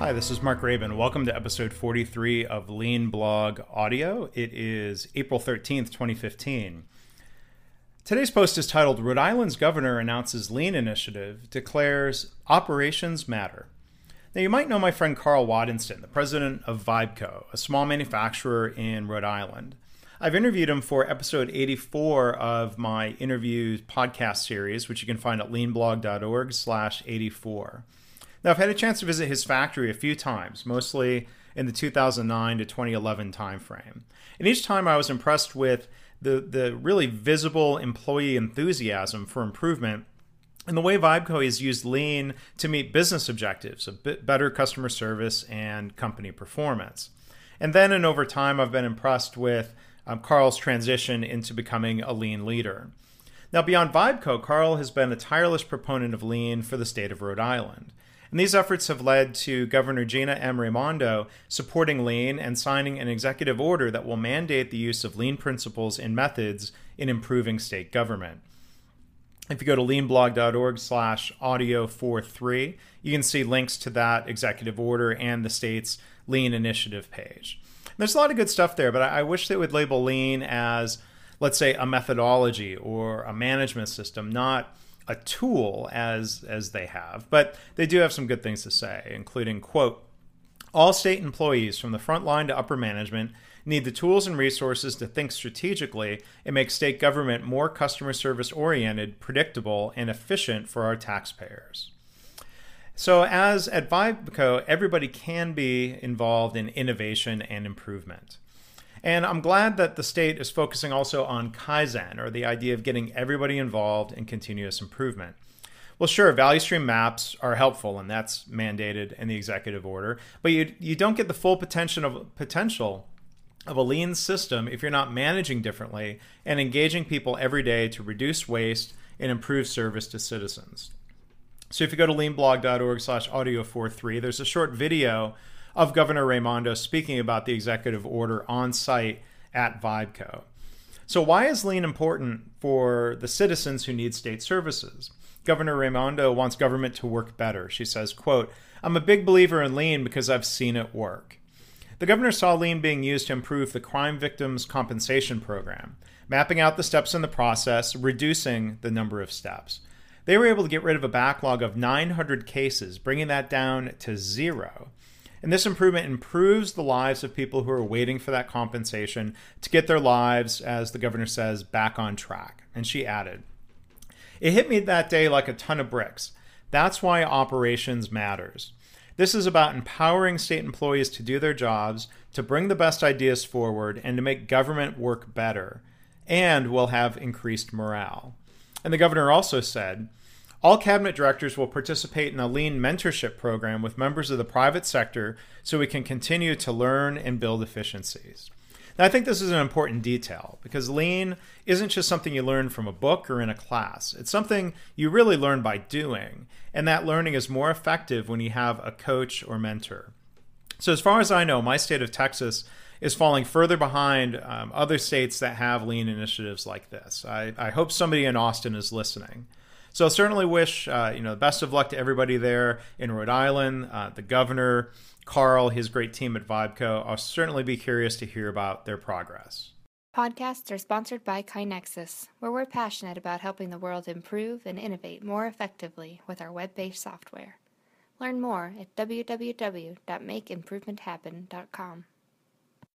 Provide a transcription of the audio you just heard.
Hi, this is Mark Rabin. Welcome to episode 43 of Lean Blog Audio. It is April 13th, 2015. Today's post is titled, Rhode Island's Governor Announces Lean Initiative, Declares Operations Matter. Now, you might know my friend Carl Waddington, the president of VIBCO, a small manufacturer in Rhode Island. I've interviewed him for episode 84 of my interviews podcast series, which you can find at leanblog.org/84. Now, I've had a chance to visit his factory a few times, mostly in the 2009 to 2011 timeframe. And each time I was impressed with the really visible employee enthusiasm for improvement and the way VIBCO has used Lean to meet business objectives, better customer service and company performance. And then and over time, I've been impressed with Carl's transition into becoming a Lean leader. Now, beyond VIBCO, Carl has been a tireless proponent of Lean for the state of Rhode Island. And these efforts have led to Governor Gina M. Raimondo supporting Lean and signing an executive order that will mandate the use of Lean principles and methods in improving state government. If you go to leanblog.org/audio43, you can see links to that executive order and the state's Lean initiative page. And there's a lot of good stuff there, but I wish they would label Lean as, let's say, a methodology or a management system, not a tool as they have, but they do have some good things to say, including, quote, all state employees from the front line to upper management need the tools and resources to think strategically and make state government more customer service oriented, predictable, and efficient for our taxpayers. So as at VIBCO, everybody can be involved in innovation and improvement. And I'm glad that the state is focusing also on Kaizen, or the idea of getting everybody involved in continuous improvement. Well, sure, value stream maps are helpful, and that's mandated in the executive order, but you don't get the full potential of a Lean system if you're not managing differently and engaging people every day to reduce waste and improve service to citizens. So if you go to leanblog.org/audio43, there's a short video of Governor Raimondo speaking about the executive order on site at VIBCO. So why is Lean important for the citizens who need state services? Governor Raimondo wants government to work better. She says, quote, I'm a big believer in Lean because I've seen it work. The governor saw Lean being used to improve the crime victims' compensation program, mapping out the steps in the process, reducing the number of steps. They were able to get rid of a backlog of 900 cases, bringing that down to 0. And this improvement improves the lives of people who are waiting for that compensation to get their lives, as the governor says, back on track. And she added, it hit me that day like a ton of bricks. That's why operations matters. This is about empowering state employees to do their jobs, to bring the best ideas forward, and to make government work better. And we'll have increased morale. And the governor also said, all cabinet directors will participate in a Lean mentorship program with members of the private sector so we can continue to learn and build efficiencies. Now, I think this is an important detail because Lean isn't just something you learn from a book or in a class. It's something you really learn by doing, and that learning is more effective when you have a coach or mentor. So as far as I know, my state of Texas is falling further behind other states that have Lean initiatives like this. I hope somebody in Austin is listening. So I certainly wish the best of luck to everybody there in Rhode Island, the governor, Carl, his great team at VIBCO. I'll certainly be curious to hear about their progress. Podcasts are sponsored by KaiNexus, where we're passionate about helping the world improve and innovate more effectively with our web-based software. Learn more at www.makeimprovementhappen.com.